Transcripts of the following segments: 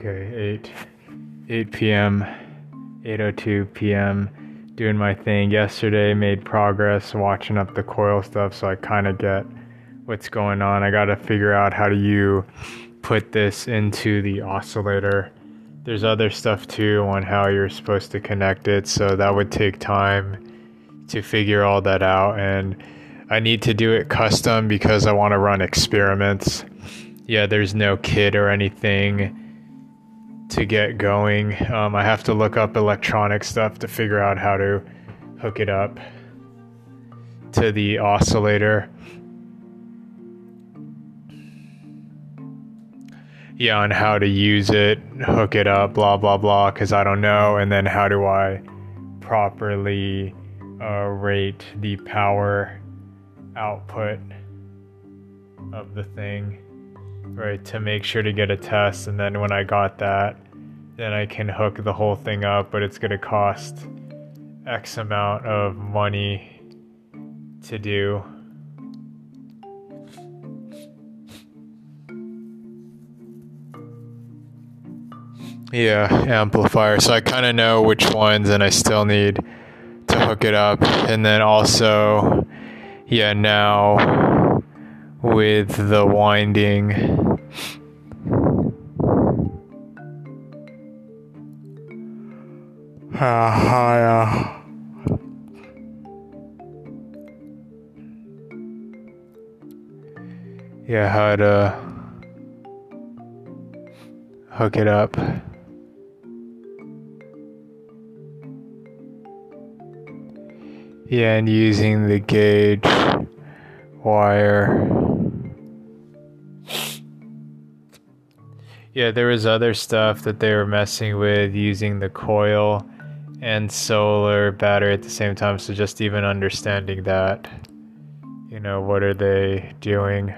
okay, 8 p.m., 8:02 p.m., doing my thing. Yesterday, made progress watching up the coil stuff, so I kind of get what's going on. I got to figure out how do you put this into the oscillator. There's other stuff too on how you're supposed to connect it, so that would take time to figure all that out, and I need to do it custom because I want to run experiments. Yeah, there's no kit or anything to get going. I have to look up electronic stuff to figure out how to hook it up to the oscillator. Yeah, on how to use it, hook it up, blah, blah, blah, because I don't know. And then how do I properly rate the power output of the thing, right, to make sure to get a test. And then when I got that, then I can hook the whole thing up, but it's going to cost X amount of money to do. Yeah, amplifier. So I kind of know which ones, and I still need to hook it up. And then also, yeah, now with the winding. Yeah, how to hook it up. Yeah, and using the gauge wire. Yeah, there was other stuff that they were messing with, using the coil and solar battery at the same time. So just even understanding that, you know, what are they doing?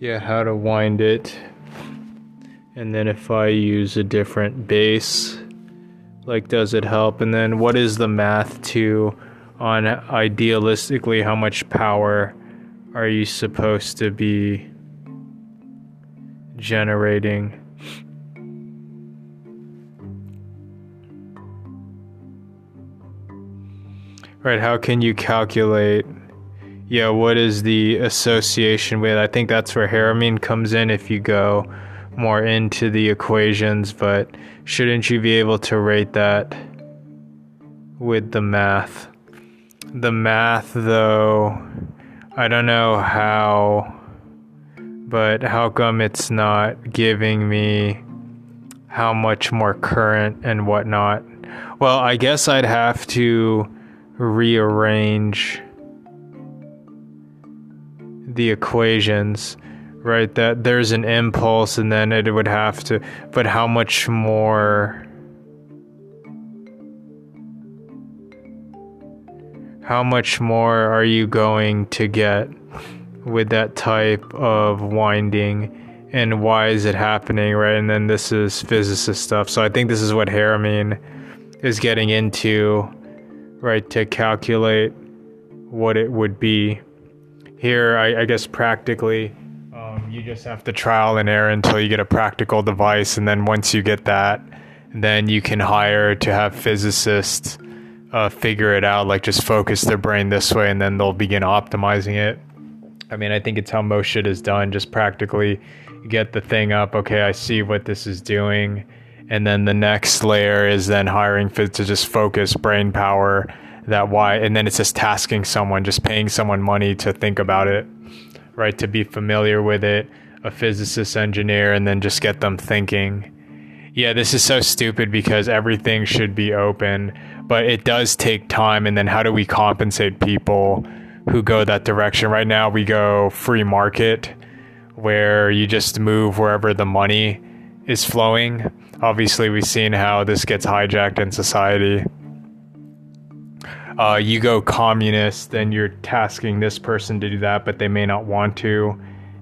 Yeah, how to wind it. And then if I use a different base, like, does it help? And then what is the math to on idealistically how much power are you supposed to be generating? Right, how can you calculate? Yeah, what is the association with? I think that's where Haramain comes in if you go more into the equations, but shouldn't you be able to rate that with the math? The math, though, I don't know how, but how come it's not giving me how much more current and whatnot? Well, I guess I'd have to rearrange the equations, right? That there's an impulse, and then it would have to, but how much more, are you going to get with that type of winding, and why is it happening, right? And then this is physicist stuff. So I think this is what Haramain is getting into, right? To calculate what it would be. Here, I guess practically, you just have to trial and error until you get a practical device. And then once you get that, then you can hire to have physicists figure it out, like just focus their brain this way, and then they'll begin optimizing it. I mean, I think it's how most shit is done. Just practically get the thing up. Okay, I see what this is doing. And then the next layer is then hiring to just focus brain power. That why, and then it's just tasking someone, just paying someone money to think about it, right? To be familiar with it, a physicist, engineer, and then just get them thinking. Yeah, this is so stupid because everything should be open, but it does take time. And then how do we compensate people who go that direction? Right now we go free market, where you just move wherever the money is flowing. Obviously, we've seen how this gets hijacked in society. you go communist, then you're tasking this person to do that, but they may not want to.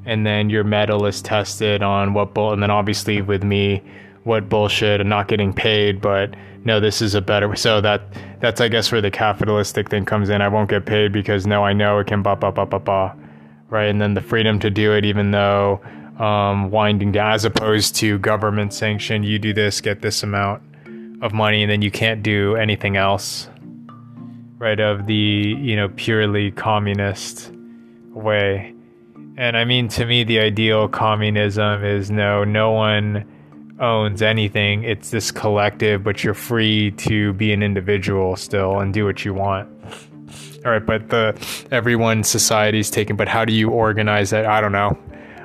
And then your metal is tested on what and then obviously with me, what bullshit and not getting paid, but no, this is a better way. So that's, I guess, where the capitalistic thing comes in. I won't get paid because no, I know it can right? And then the freedom to do it, even though winding down, as opposed to government sanction, you do this, get this amount of money, and then you can't do anything else, right? Of the, you know, purely communist way. And I mean, to me, the ideal communism is no one owns anything. It's this collective, but you're free to be an individual still and do what you want. All right, but everyone's society's taken, but how do you organize that? I don't know.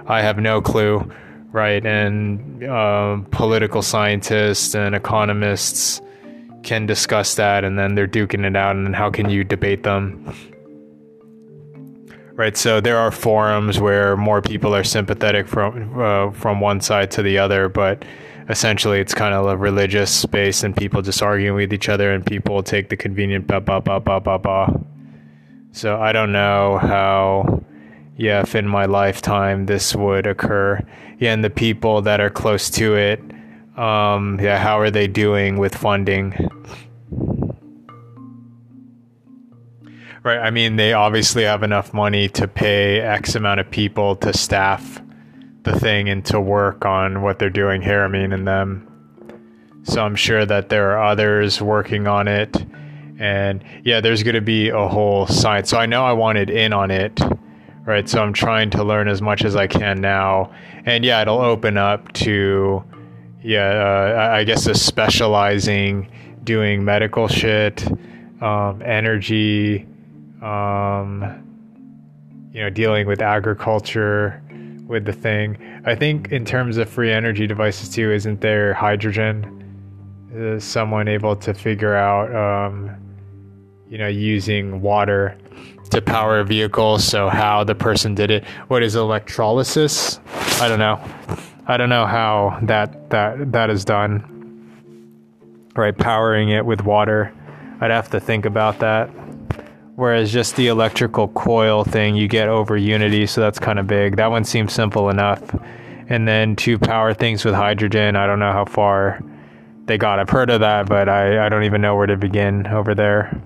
I have no clue, right? And political scientists and economists can discuss that, and then they're duking it out, and then how can you debate them? Right, so there are forums where more people are sympathetic from one side to the other, but essentially it's kind of a religious space and people just arguing with each other, and people take the convenient So I don't know how, if in my lifetime this would occur. Yeah, and the people that are close to it, how are they doing with funding? Right, I mean, they obviously have enough money to pay X amount of people to staff the thing and to work on what they're doing here, I mean, and them. So I'm sure that there are others working on it. And yeah, there's going to be a whole science. So I know I wanted in on it, right? So I'm trying to learn as much as I can now. And yeah, it'll open up to, I guess, a specializing, doing medical shit, energy, dealing with agriculture, with the thing. I think in terms of free energy devices too, isn't there hydrogen? Is someone able to figure out, using water to power a vehicle? So how the person did it? What is electrolysis? I don't know. I don't know how that is done. Right, powering it with water. I'd have to think about that. Whereas just the electrical coil thing, you get over unity, so that's kind of big. That one seems simple enough. And then to power things with hydrogen, I don't know how far they got. I've heard of that, but I don't even know where to begin over there.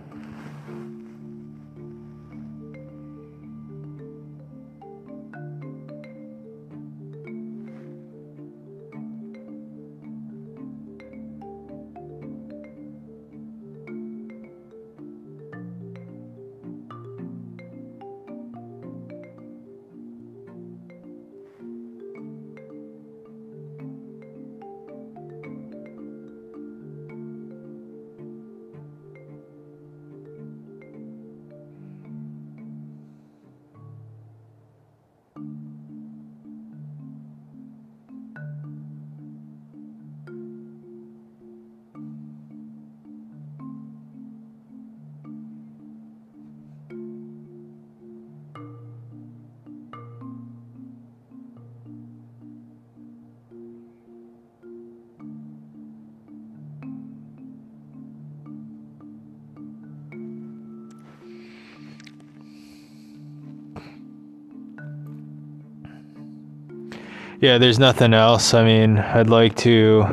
Yeah, there's nothing else. I mean, I'd like to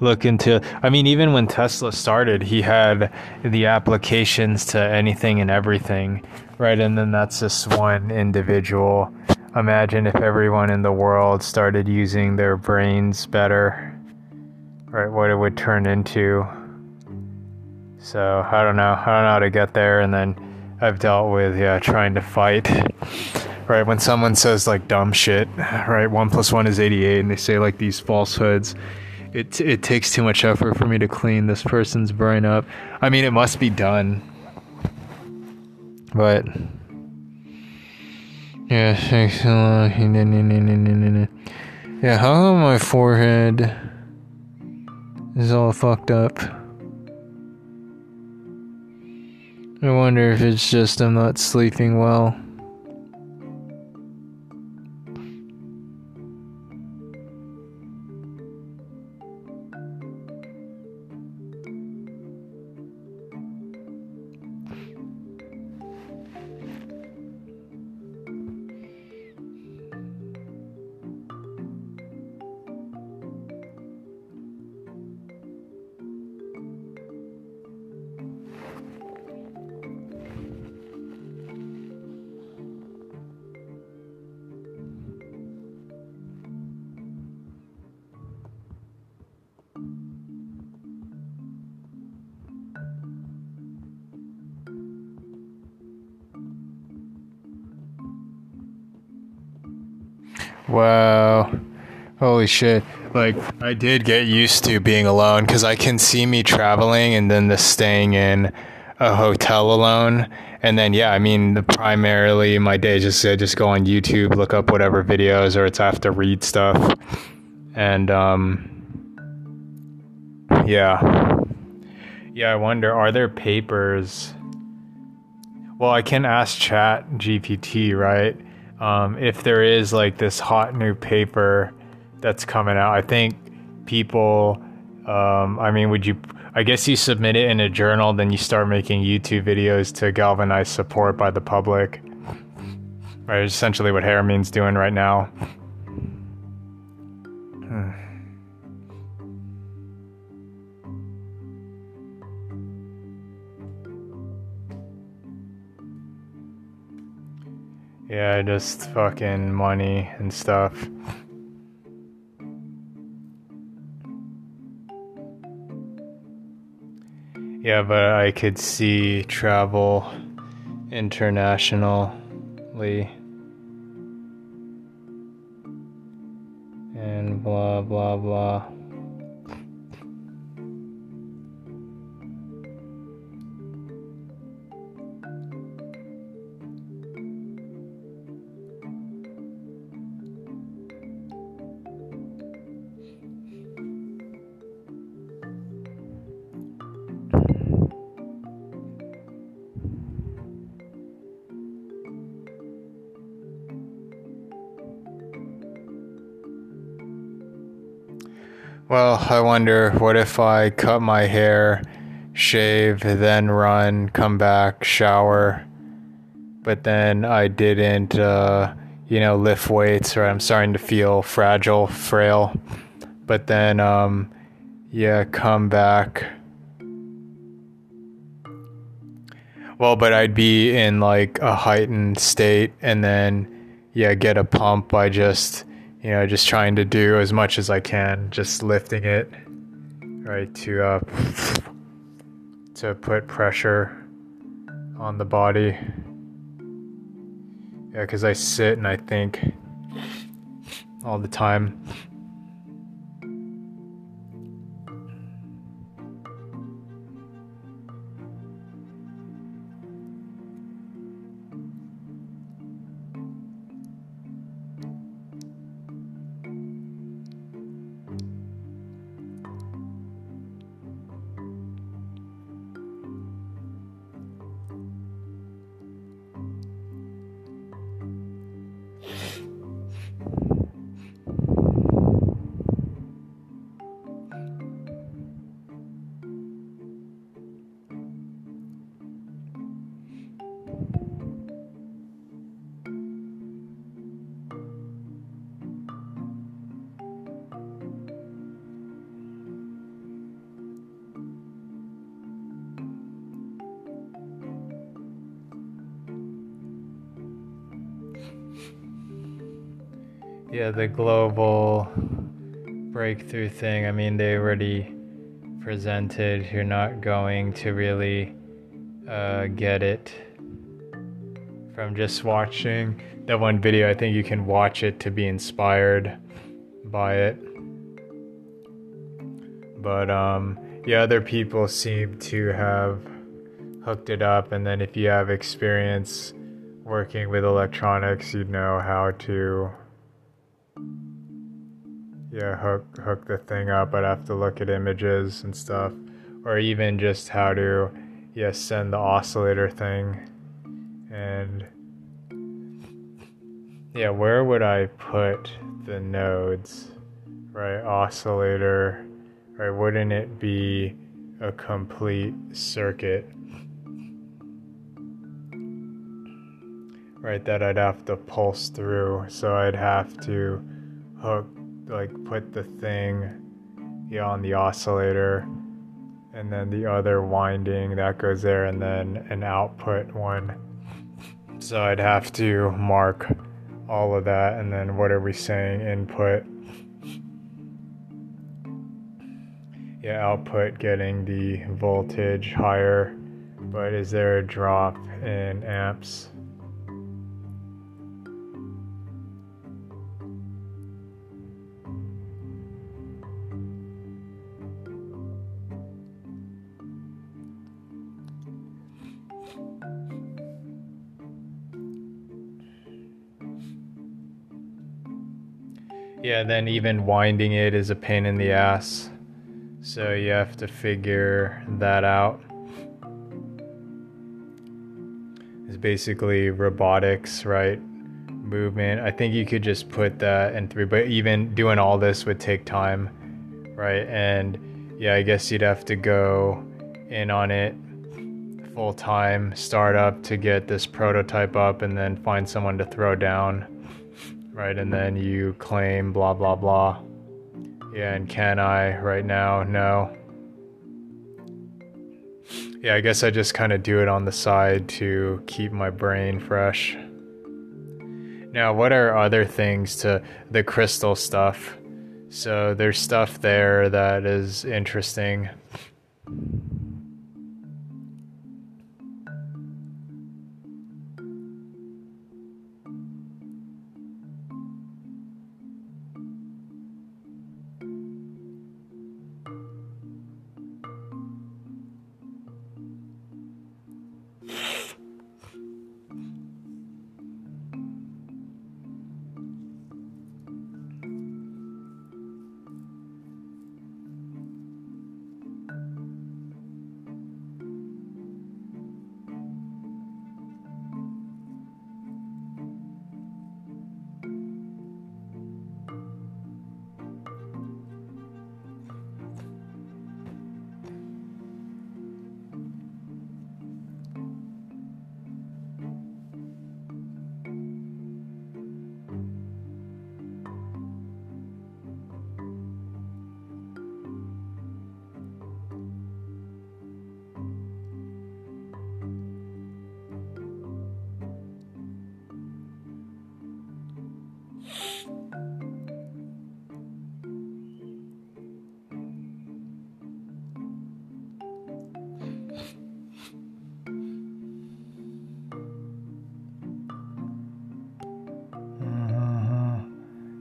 look into... I mean, even when Tesla started, he had the applications to anything and everything, right? And then that's just one individual. Imagine if everyone in the world started using their brains better, right? What it would turn into. So, I don't know. I don't know how to get there. And then I've dealt with, trying to fight... Right, when someone says like dumb shit, right, 1 + 1 is 88, and they say like these falsehoods, it takes too much effort for me to clean this person's brain up. I mean, it must be done, but yeah, how come my forehead is all fucked up? I wonder if it's just I'm not sleeping well. Wow. Holy shit. Like, I did get used to being alone, because I can see me traveling and then the staying in a hotel alone. And then, yeah, I mean, primarily my day just go on YouTube, look up whatever videos, or it's I have to read stuff. And, yeah. Yeah, I wonder, are there papers? Well, I can ask ChatGPT, right? If there is like this hot new paper that's coming out. I think people, I mean, I guess you submit it in a journal, then you start making YouTube videos to galvanize support by the public. Right, essentially what Haramin's doing right now. Yeah, just fucking money and stuff. Yeah, but I could see travel internationally. And blah, blah, blah. Well, I wonder, what if I cut my hair, shave, then run, come back, shower, but then I didn't, lift weights, or I'm starting to feel frail, but then, come back. Well, but I'd be in, like, a heightened state, and then, get a pump by just... just trying to do as much as I can, just lifting it, right, to put pressure on the body. Yeah, because I sit and I think all the time. Yeah, the global breakthrough thing, I mean, they already presented, you're not going to really get it from just watching that one video. I think you can watch it to be inspired by it. But other people seem to have hooked it up, and then if you have experience working with electronics, you'd know how to... Yeah, hook the thing up. I'd have to look at images and stuff, or even just how to, send the oscillator thing, and where would I put the nodes, right? Oscillator, right? Wouldn't it be a complete circuit, right? That I'd have to pulse through, so I'd have to hook. Like put the thing on the oscillator, and then the other winding that goes there, and then an output one. So I'd have to mark all of that, and then what are we saying? Input. Yeah, output getting the voltage higher, but is there a drop in amps? Yeah, then even winding it is a pain in the ass. So you have to figure that out. It's basically robotics, right? Movement. I think you could just put that in three, but even doing all this would take time, right? And yeah, I guess you'd have to go in on it full time, start up to get this prototype up, and then find someone to throw down, right? And then you claim blah, blah, blah. Yeah, and can I right now? No. Yeah, I guess I just kind of do it on the side to keep my brain fresh. Now, what are other things to the crystal stuff? So there's stuff there that is interesting.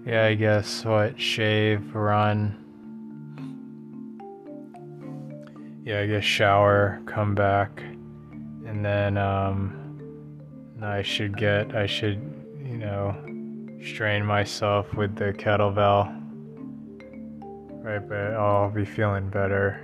Yeah, I guess what? Shave, run. Yeah, I guess shower, come back. And then I should, you know, strain myself with the kettlebell. Right, but I'll be feeling better.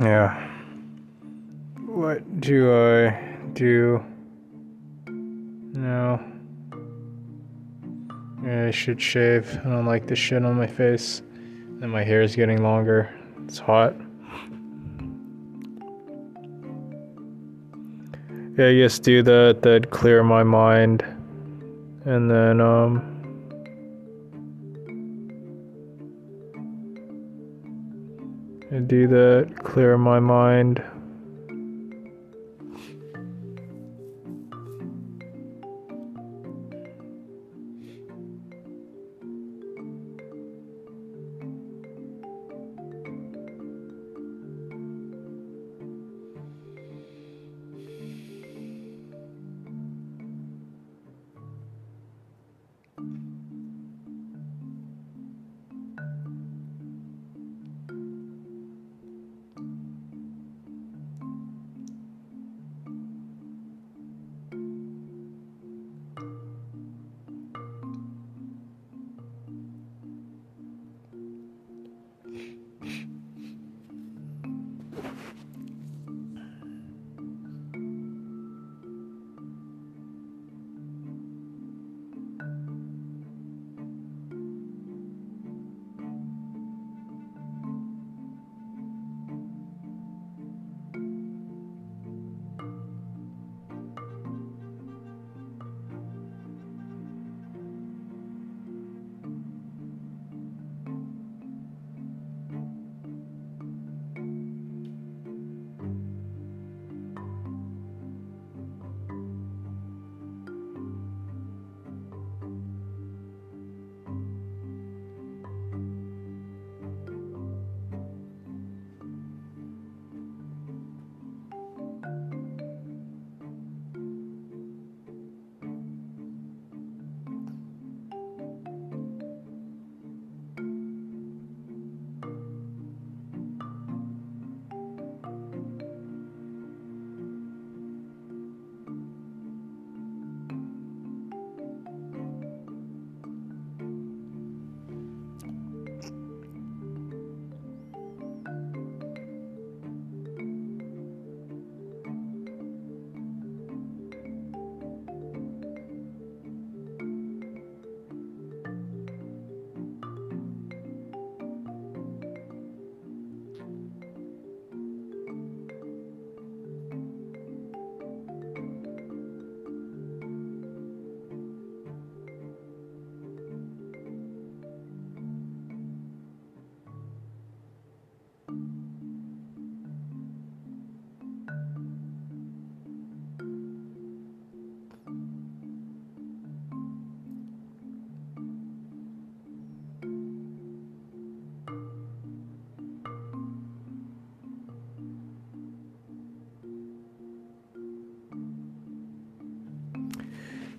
Yeah. What do I do now? Yeah, I should shave. I don't like the shit on my face. And my hair is getting longer. It's hot. Yeah, I guess do that. That'd clear my mind. And then, do that, clear my mind.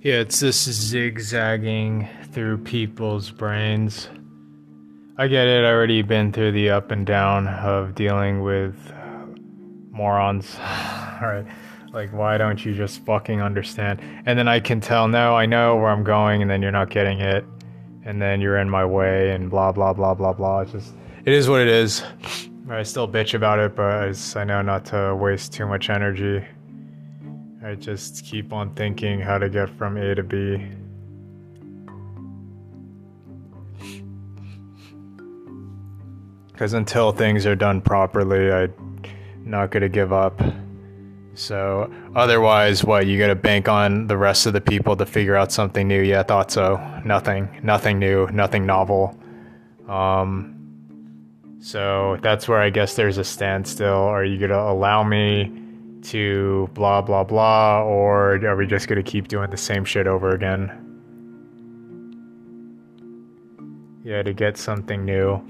Yeah, it's this zigzagging through people's brains. I get it. I've already been through the up and down of dealing with morons. All right. Like, why don't you just fucking understand? And then I can tell, no, I know where I'm going, and then you're not getting it. And then you're in my way, and blah, blah, blah, blah, blah. It's just, it is what it is. I still bitch about it, but I know not to waste too much energy. I just keep on thinking how to get from A to B. Because until things are done properly, I'm not going to give up. So otherwise, what, you got to bank on the rest of the people to figure out something new? Yeah, I thought so. Nothing new, nothing novel. So that's where I guess there's a standstill. Are you going to allow me to blah blah blah, or are we just going to keep doing the same shit over again? Yeah, to get something new.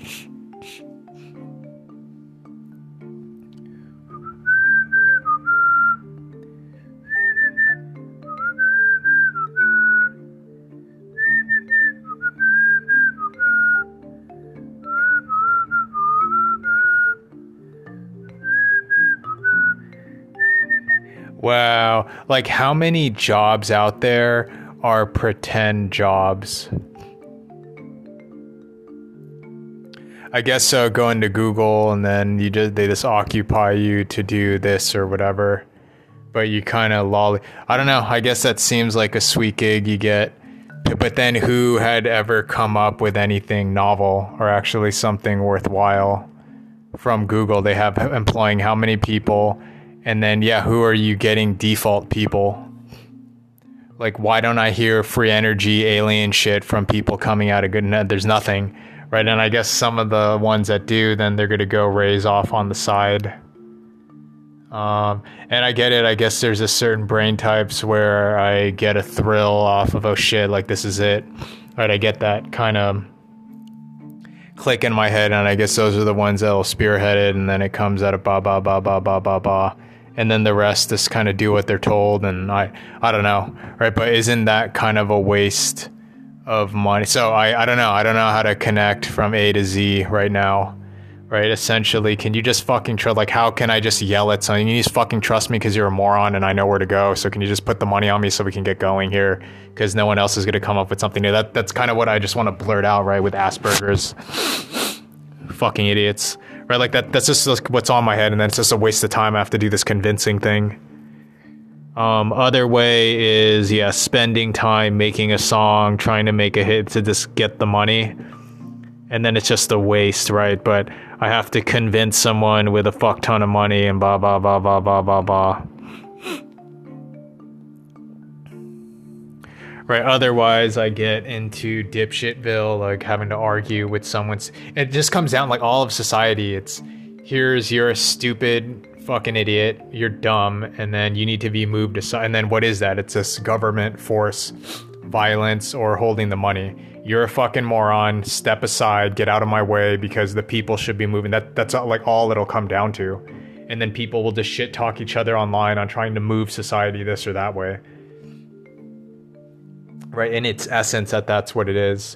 Wow, like how many jobs out there are pretend jobs? I guess so, go into Google and then they just occupy you to do this or whatever. But you kind of I don't know, I guess that seems like a sweet gig you get. But then who had ever come up with anything novel or actually something worthwhile from Google? They have employing how many people? And then, yeah, who are you getting default people? Like, why don't I hear free energy alien shit from people coming out of good net? There's nothing, right? And I guess some of the ones that do, then they're going to go raise off on the side. And I get it. I guess there's a certain brain types where I get a thrill off of, oh shit, like this is it. All right, I get that kind of click in my head. And I guess those are the ones that will spearhead it. And then it comes out of ba, ba, ba, ba, ba, ba, ba. And then the rest just kind of do what they're told, and I don't know, right? But isn't that kind of a waste of money? So I don't know how to connect from A to Z right now, right? Essentially, can you just fucking trust? Like, how can I just yell at something? You just fucking trust me because you're a moron and I know where to go. So can you just put the money on me so we can get going here? Because no one else is going to come up with something new. That's kind of what I just want to blurt out, right? With Asperger's, fucking idiots. Right, like that's just what's on my head, and then it's just a waste of time. I have to do this convincing thing. Other way is, yeah, spending time making a song, trying to make a hit to just get the money. And then it's just a waste, right? But I have to convince someone with a fuck ton of money and blah, blah, blah, blah, blah, blah, blah. Right, otherwise I get into dipshitville, like having to argue with someone's. It just comes down like all of society. It's here's you're a stupid fucking idiot, you're dumb, and then you need to be moved aside. And then what is that? It's this government force, violence, or holding the money. You're a fucking moron, step aside, get out of my way because the people should be moving. That's like all it'll come down to. And then people will just shit talk each other online on trying to move society this or that way. Right, in its essence, that's what it is.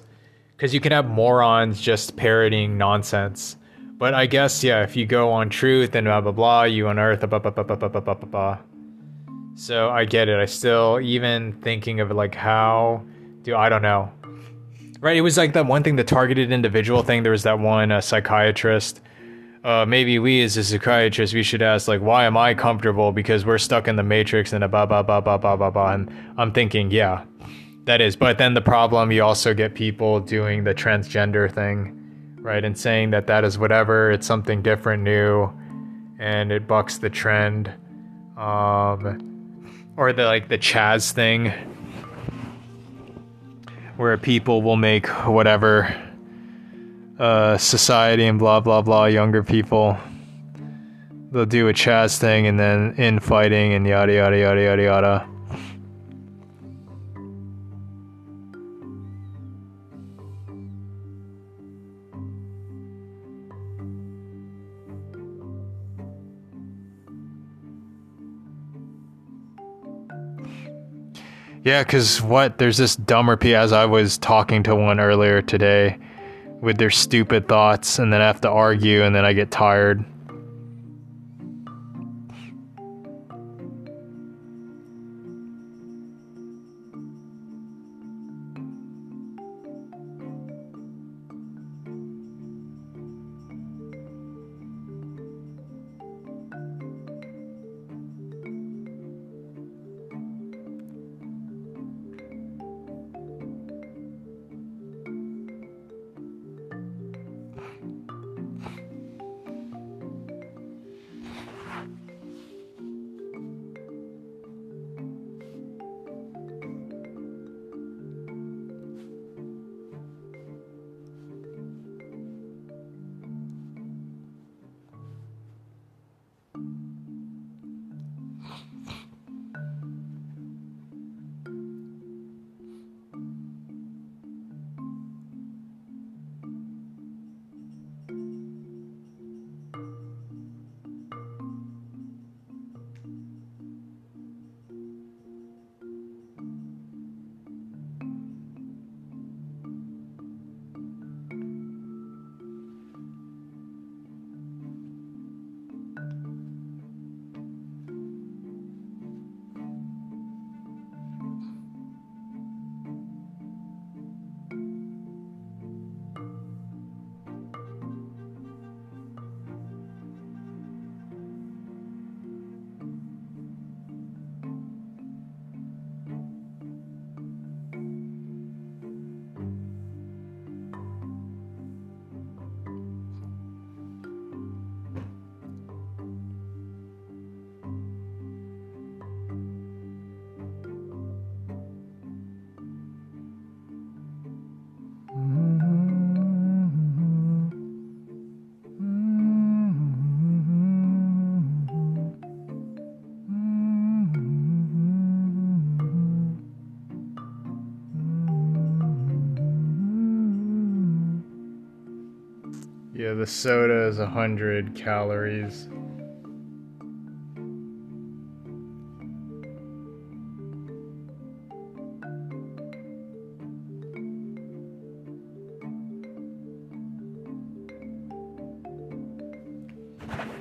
Because you can have morons just parroting nonsense. But I guess, yeah, if you go on truth and blah, blah, blah, you unearth, blah, blah, blah, blah, blah, blah, blah, blah. So I get it. I still, even thinking of like, I don't know. Right, it was like that one thing, the targeted individual thing. There was that one psychiatrist. Maybe we as a psychiatrist, we should ask, like, why am I comfortable? Because we're stuck in the matrix and a blah, blah, blah, blah, blah, blah, blah. And I'm thinking, yeah. That is, but then the problem, you also get people doing the transgender thing, right? And saying that is whatever, it's something different, new, and it bucks the trend. Or the Chaz thing, where people will make whatever society and blah, blah, blah, younger people. they'll do a Chaz thing and then infighting and yada yada yada yada yada. Yeah, because what? There's this dumb repeat, as I was talking to one earlier today, with their stupid thoughts, and then I have to argue, and then I get tired. Yeah, the soda is 100 calories.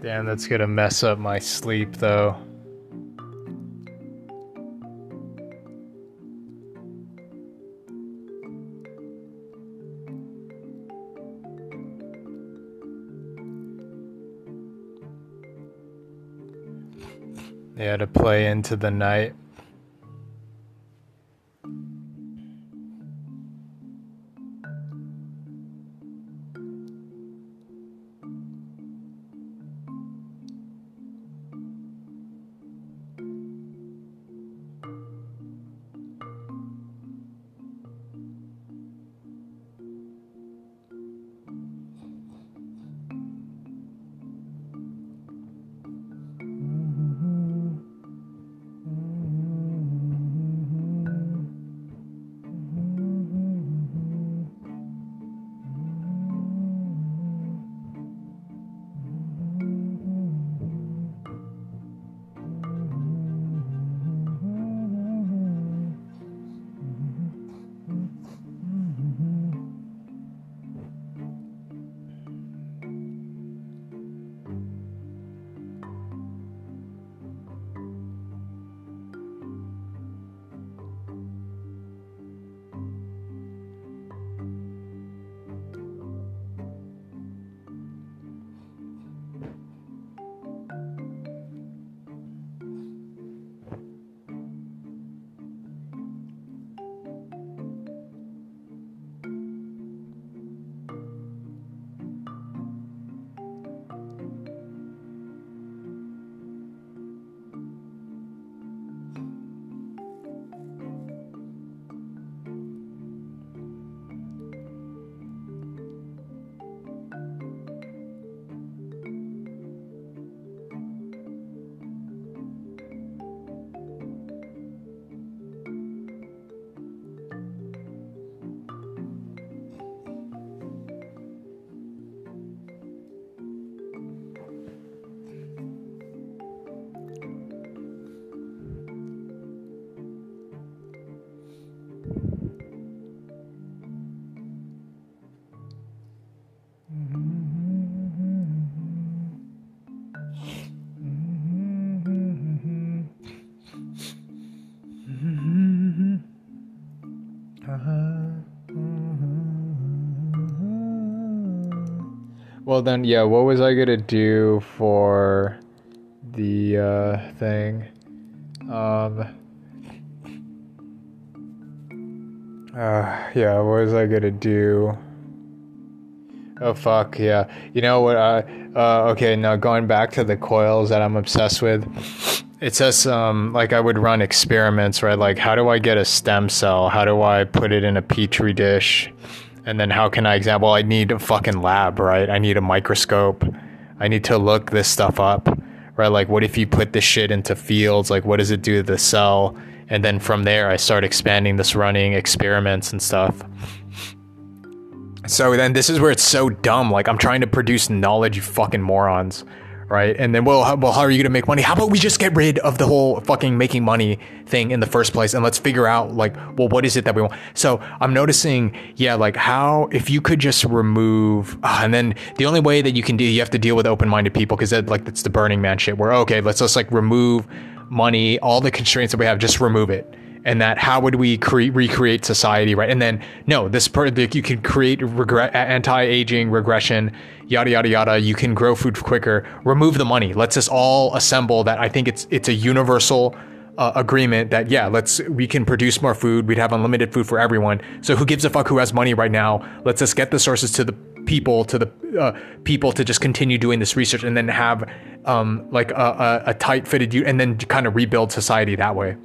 Damn, that's gonna mess up my sleep though. Yeah, to play into the night. well then, yeah, what was I gonna do for the thing? Yeah, what was I gonna do? Oh, fuck, yeah. You know what, okay, now going back to the coils that I'm obsessed with, it says, like, I would run experiments, right? Like, how do I get a stem cell? How do I put it in a Petri dish? And then how can I examine? Well, I need a fucking lab, right? I need a microscope. I need to look this stuff up, right? Like, what if you put this shit into fields? Like, what does it do to the cell? And then from there, I start expanding this, running experiments and stuff. So then this is where it's so dumb. Like, I'm trying to produce knowledge, you fucking morons, right? And then, well, how are you going to make money? How about we just get rid of the whole fucking making money thing in the first place, and let's figure out, like, well, what is it that we want? So I'm noticing, yeah, like, how, if you could just remove, and then the only way that you can do, you have to deal with open-minded people, because that, like, that's the Burning Man shit, where, okay, let's just, like, remove money, all the constraints that we have, just remove it. And that, how would we recreate society, right? And then, no, this part, you can create anti-aging regression, yada, yada, yada. You can grow food quicker. Remove the money. Let's just all assemble that. I think it's a universal agreement that, yeah, we can produce more food. We'd have unlimited food for everyone. So who gives a fuck who has money right now? Let's just get the sources to the people, to just continue doing this research, and then have like a tight-fitted, and then kind of rebuild society that way.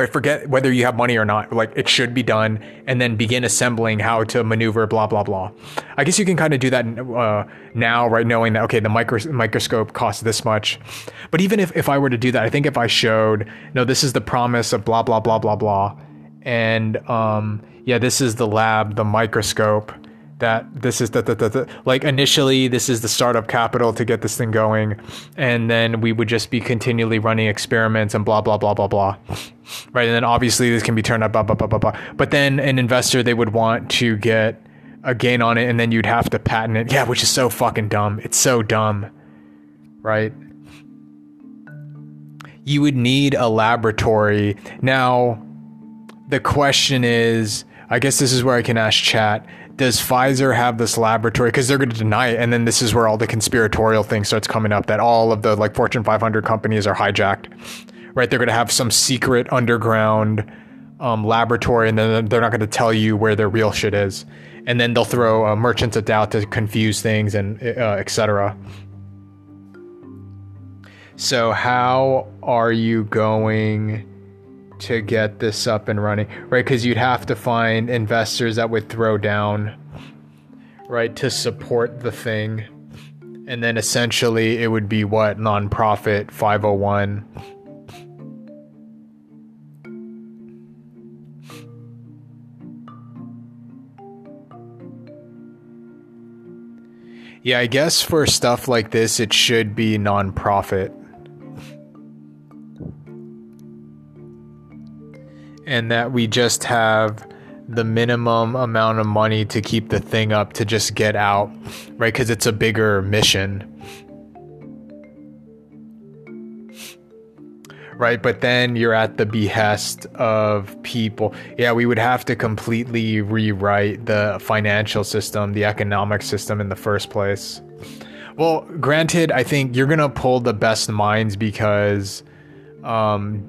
I forget whether you have money or not, like, it should be done, and then begin assembling how to maneuver, blah, blah, blah. I guess you can kind of do that now, right? Knowing that, okay, the microscope costs this much. But even if I were to do that, I think if I showed, no, this is the promise of blah, blah, blah, blah, blah. And yeah, this is the lab, the microscope, that this is the like, initially this is the startup capital to get this thing going, and then we would just be continually running experiments and blah blah blah blah blah, right? And then obviously this can be turned up, blah blah blah blah blah. But then an investor, they would want to get a gain on it, and then you'd have to patent it, yeah, which is so fucking dumb. It's so dumb, right? You would need a laboratory. Now the question is, I guess this is where I can ask chat, does Pfizer have this laboratory? Because they're going to deny it. And then this is where all the conspiratorial thing starts coming up, that all of the, like, Fortune 500 companies are hijacked, right? They're going to have some secret underground laboratory, and then they're not going to tell you where their real shit is. And then they'll throw merchants of doubt to confuse things, and etc. So how are you going to get this up and running, right? Because you'd have to find investors that would throw down, right, to support the thing. And then essentially it would be what? Nonprofit 501. Yeah, I guess for stuff like this, it should be nonprofit. And that we just have the minimum amount of money to keep the thing up, to just get out, right? Because it's a bigger mission, right? But then you're at the behest of people. Yeah, we would have to completely rewrite the financial system, the economic system in the first place. Well, granted, I think you're going to pull the best minds, because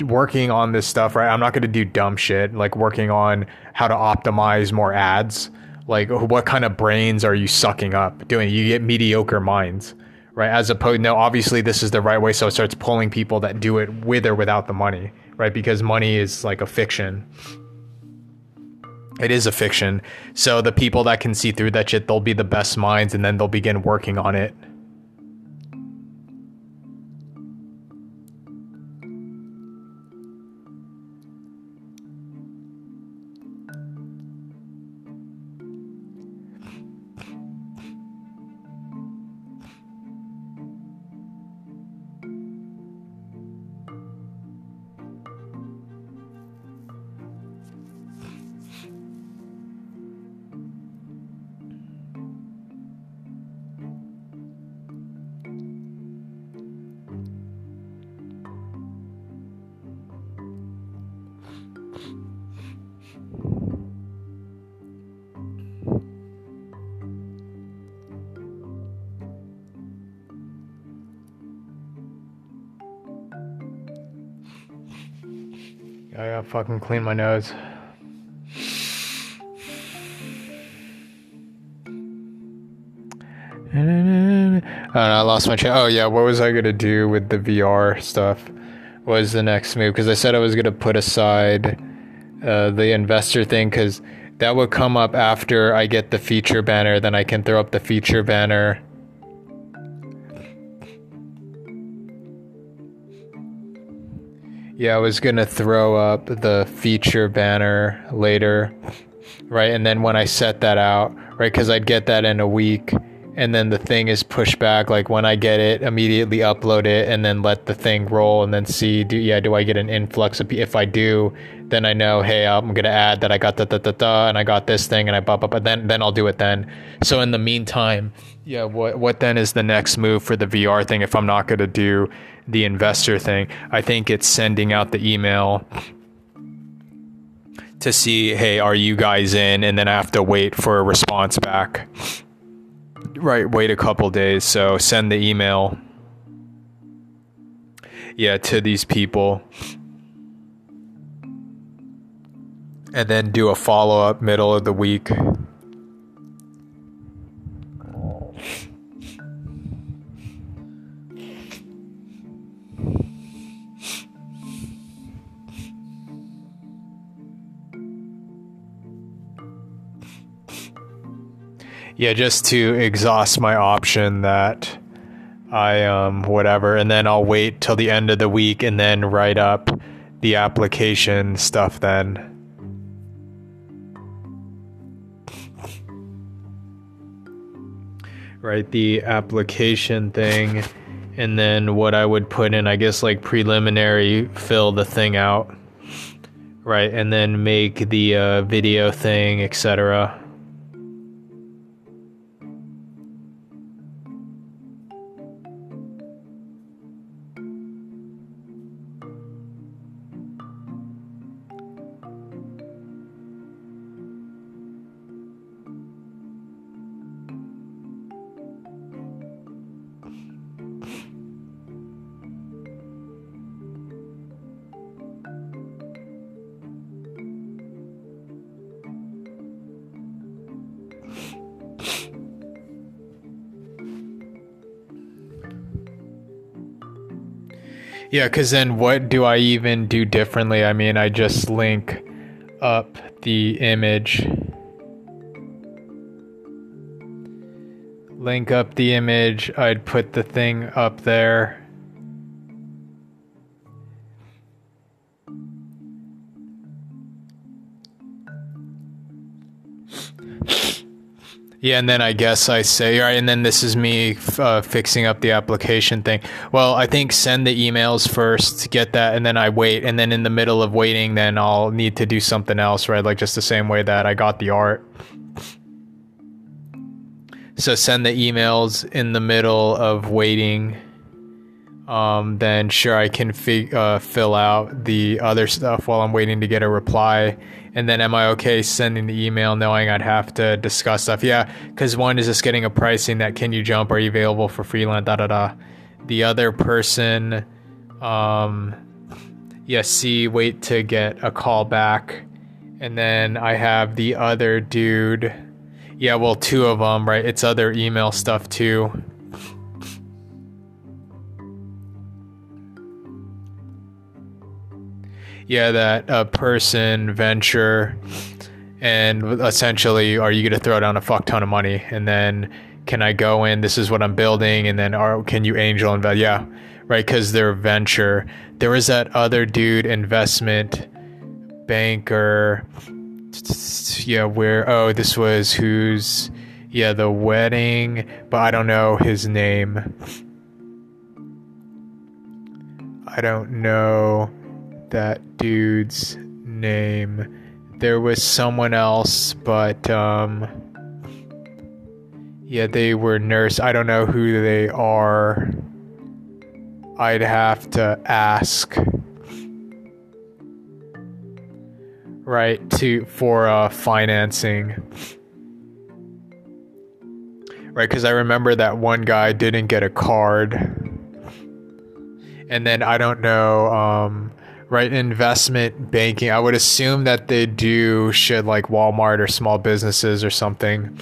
working on this stuff, right, I'm not going to do dumb shit, like working on how to optimize more ads. Like, what kind of brains are you sucking up doing? You get mediocre minds, right? As opposed, no, obviously this is the right way. So it starts pulling people that do it with or without the money, right? Because money is like a fiction. It is a fiction. So the people that can see through that shit, they'll be the best minds, and then they'll begin working on it. I gotta fucking clean my nose. I don't know, I lost my chat. Oh yeah, what was I gonna do with the VR stuff? What was the next move? Because I said I was gonna put aside the investor thing, because that would come up after I get the feature banner. Then I can throw up the feature banner. Yeah, I was gonna throw up the feature banner later, right? And then when I set that out, right, because I'd get that in a week, and then the thing is pushed back. Like when I get it, immediately upload it, and then let the thing roll, and then see, do I get an influx of? If I do, then I know, hey, I'm gonna add that I got and I got this thing, and I pop up, but then I'll do it then. So in the meantime, yeah, what then is the next move for the VR thing if I'm not gonna do the investor thing? I think it's sending out the email to see, hey, are you guys in? And then I have to wait for a response back. Right, wait a couple days. So send the email, yeah, to these people, and then do a follow-up middle of the week. Yeah, just to exhaust my option that I, whatever, and then I'll wait till the end of the week and then write up the application stuff then. Right, the application thing, and then what I would put in, I guess, like preliminary, fill the thing out, right, and then make the video thing, etc. Yeah, because then what do I even do differently? I mean, I just link up the image. Link up the image. I'd put the thing up there. Yeah, and then I guess I say, all right, and then this is me fixing up the application thing. Well, I think send the emails first to get that, and then I wait. And then in the middle of waiting, then I'll need to do something else, right? Like just the same way that I got the art. So send the emails in the middle of waiting. Then sure, I can fill out the other stuff while I'm waiting to get a reply. And then am I okay sending the email knowing I'd have to discuss stuff? Yeah, because one is just getting a pricing that, can you jump, are you available for freelance, da-da-da. The other person, yeah, see, wait to get a call back. And then I have the other dude. Yeah, well, two of them, right? It's other email stuff too. Yeah, that person, venture, and essentially, are you going to throw down a fuck ton of money? And then can I go in, this is what I'm building, and then can you angel invest? Yeah, right, because they're venture. There was that other dude, investment banker. Yeah, where, oh, this was who's, yeah, the wedding, but I don't know his name. I don't know that dude's name. There was someone else, but yeah, they were nurse. I don't know who they are. I'd have to ask, right, for financing, right? Because I remember that one guy didn't get a card, and then I don't know. right? Investment banking. I would assume that they do shit like Walmart or small businesses or something,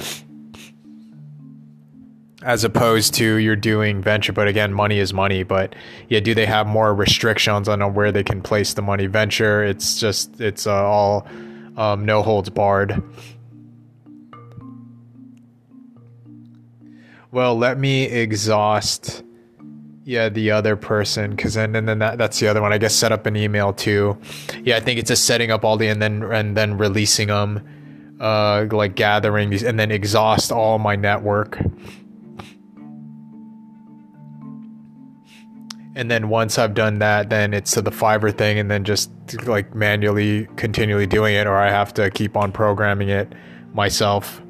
as opposed to you're doing venture. But again, money is money. But yeah, do they have more restrictions on where they can place the money? Venture, it's just, it's all no holds barred. Well, let me exhaust, yeah, the other person, because then that's the other one. I guess set up an email too. Yeah, I think it's just setting up all the and then releasing them, like gathering these, and then exhaust all my network. And then once I've done that, then it's to the Fiverr thing, and then just like manually continually doing it, or I have to keep on programming it myself,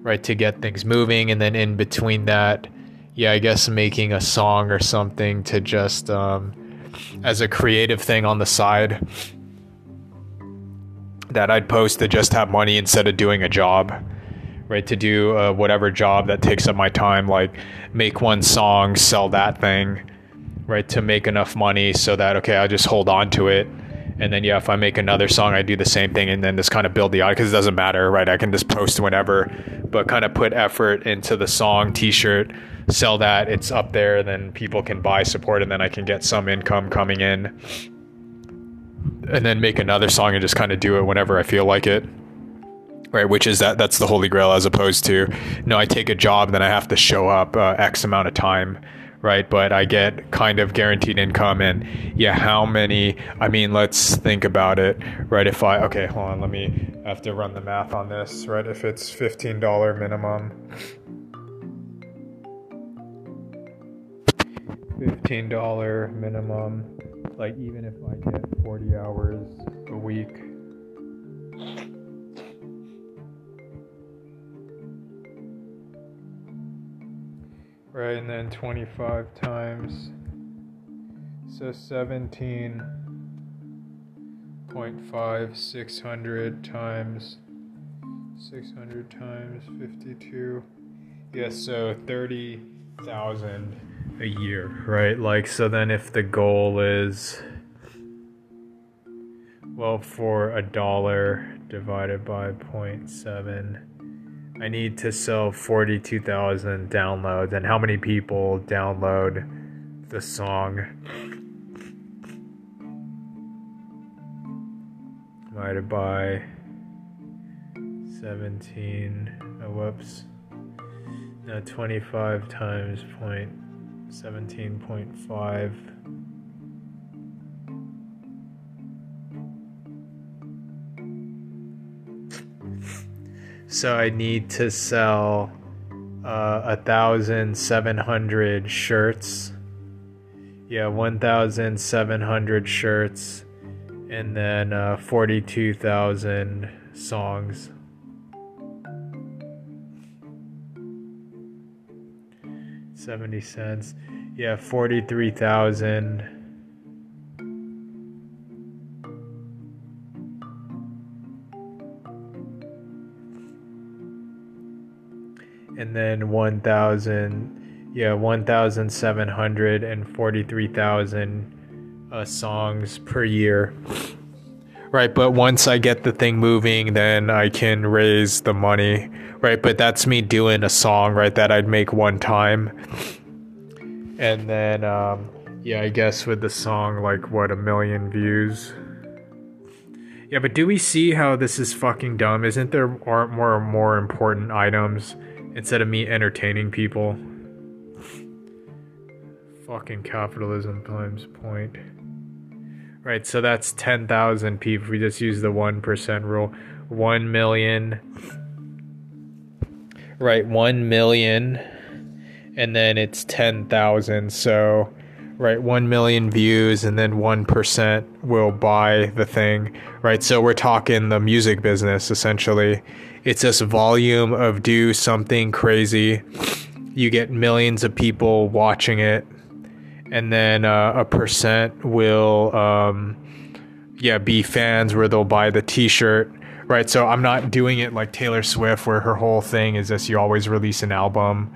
right, to get things moving. And then in between that, yeah, I guess making a song or something to just as a creative thing on the side that I'd post to just have money instead of doing a job. Right, to do whatever job that takes up my time, like make one song, sell that thing, right, to make enough money so that, okay, I'll just hold on to it. And then, yeah, if I make another song, I do the same thing and then just kind of build the audience, because it doesn't matter, right? I can just post whenever, but kind of put effort into the song, t-shirt, sell that, it's up there, then people can buy, support, and then I can get some income coming in. And then make another song and just kind of do it whenever I feel like it. Right, which is that's the holy grail, as opposed to, no, I take a job, then I have to show up X amount of time, right? But I get kind of guaranteed income, and yeah, how many, I mean, let's think about it, right? If I, okay, hold on, let me, I have to run the math on this, right? If it's $15 minimum, $15 minimum, like even if I get 40 hours a week, right, and then 25 times, so 17.5 600 times 600 times 52, yes, so 30,000 a year, right? Like, so then if the goal is, well, for $1 divided by 0.7, I need to sell 42,000 downloads. And how many people download the song? Divided by 17. Oh, whoops. Now 25 times 17.5. So I need to sell 1,700 shirts. Yeah, 1,700 shirts, and then 42,000 songs. $0.70. Yeah, 43,000. And then 1,743,000 songs per year. Right, but once I get the thing moving, then I can raise the money, right? But that's me doing a song, right, that I'd make one time. And then, yeah, I guess with the song, like, what, 1 million views? Yeah, but do we see how this is fucking dumb? Isn't there more important items? Instead of me entertaining people. Fucking capitalism times point. Right, so that's 10,000 people. We just use the 1% rule. 1 million. Right, 1 million. And then it's 10,000. So, right, 1 million views, and then 1% will buy the thing. Right, so we're talking the music business, essentially. It's just volume of do something crazy. You get millions of people watching it. And then a percent will, be fans where they'll buy the t-shirt, right? So I'm not doing it like Taylor Swift, where her whole thing is this, you always release an album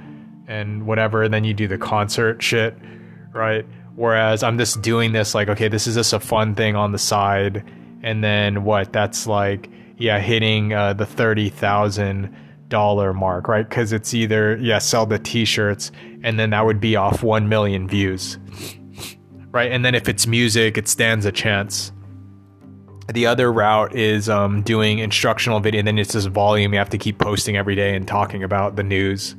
and whatever, and then you do the concert shit, right? Whereas I'm just doing this like, okay, this is just a fun thing on the side. And then what? That's like, yeah, hitting the $30,000 mark, right? Because it's either, yeah, sell the t-shirts, and then that would be off 1 million views, right? And then if it's music, it stands a chance. The other route is doing instructional video, and then it's this volume you have to keep posting every day and talking about the news.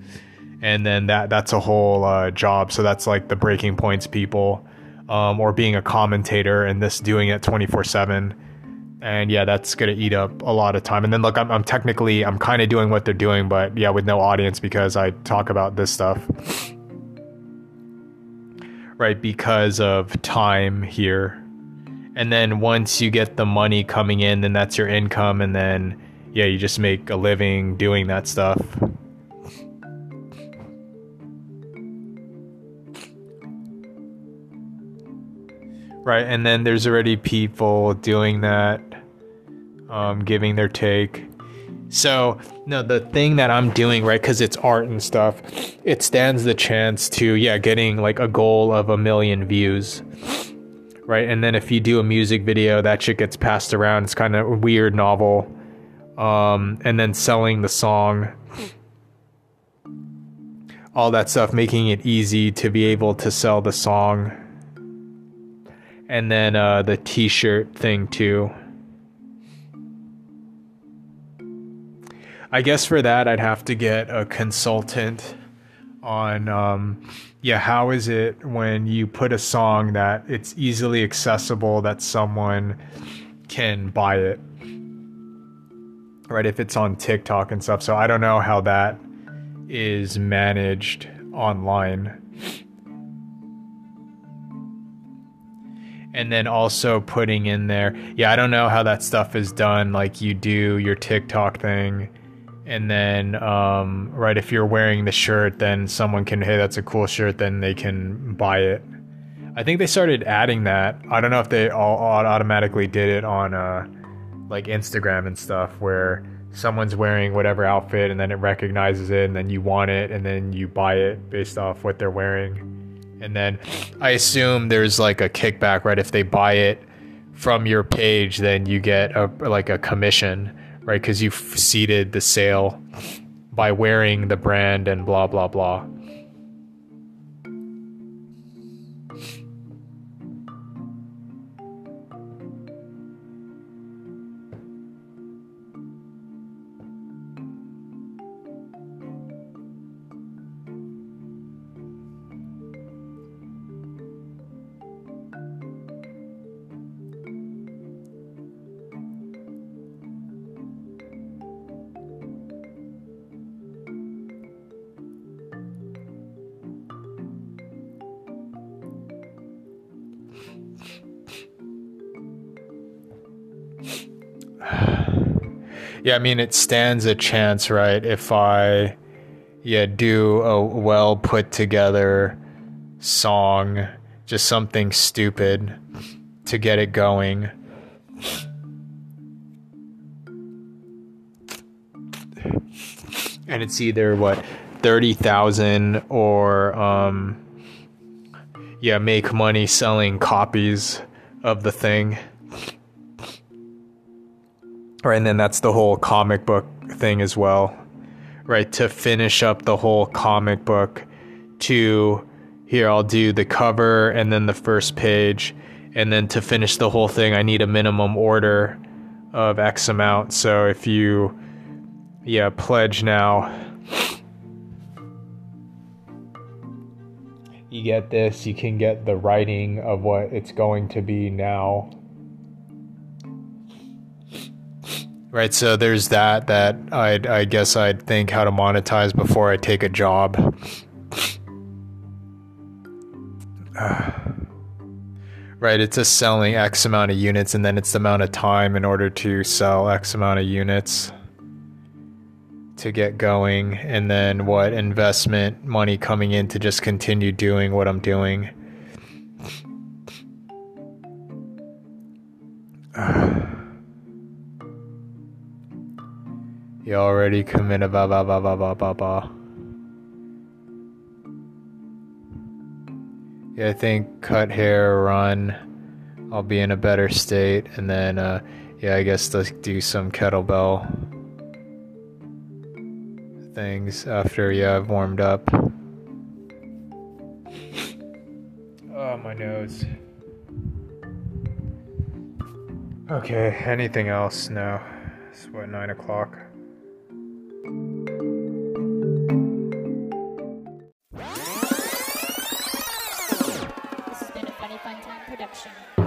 And then that's a whole job. So that's like the Breaking Points people, or being a commentator and this doing it 24/7. And yeah, that's going to eat up a lot of time. And then look, I'm technically, I'm kind of doing what they're doing, but yeah, with no audience because I talk about this stuff, right? Because of time here. And then once you get the money coming in, then that's your income. And then, yeah, you just make a living doing that stuff. Right, and then there's already people doing that, giving their take. So, no, the thing that I'm doing, right, because it's art and stuff, it stands the chance to, yeah, getting like a goal of 1 million views, right? And then if you do a music video, that shit gets passed around. It's kind of weird, novel. And then selling the song, all that stuff, making it easy to be able to sell the song. And then the t-shirt thing too. I guess for that, I'd have to get a consultant on, yeah, how is it when you put a song that it's easily accessible that someone can buy it, right? If it's on TikTok and stuff. So I don't know how that is managed online. And then also putting in there, yeah, I don't know how that stuff is done. Like you do your TikTok thing, and then, right, if you're wearing the shirt, then someone can, hey, that's a cool shirt, then they can buy it. I think they started adding that. I don't know if they all automatically did it on like Instagram and stuff, where someone's wearing whatever outfit and then it recognizes it and then you want it and then you buy it based off what they're wearing. And then I assume there's like a kickback, right? If they buy it from your page, then you get a commission, right? Because you seeded the sale by wearing the brand and blah, blah, blah. Yeah, I mean, it stands a chance, right? If I, yeah, do a well put together song, just something stupid to get it going. And it's either, what, 30,000 or, yeah, make money selling copies of the thing. Right, and then that's the whole comic book thing as well, right? To finish up the whole comic book to here, I'll do the cover and then the first page. And then to finish the whole thing, I need a minimum order of X amount. So if you, yeah, pledge now, you get this, you can get the writing of what it's going to be now. Right, so there's that I guess I'd think how to monetize before I take a job. Right, it's just selling X amount of units, and then it's the amount of time in order to sell X amount of units to get going, and then what investment money coming in to just continue doing what I'm doing. You already committed, blah, blah, blah, blah, blah, blah, blah. yeah, I think cut hair, run, I'll be in a better state. And then, I guess let's do some kettlebell things after, I've warmed up. Oh, my nose. Okay, anything else? No. It's 9:00. This has been a Funny Fun Time production.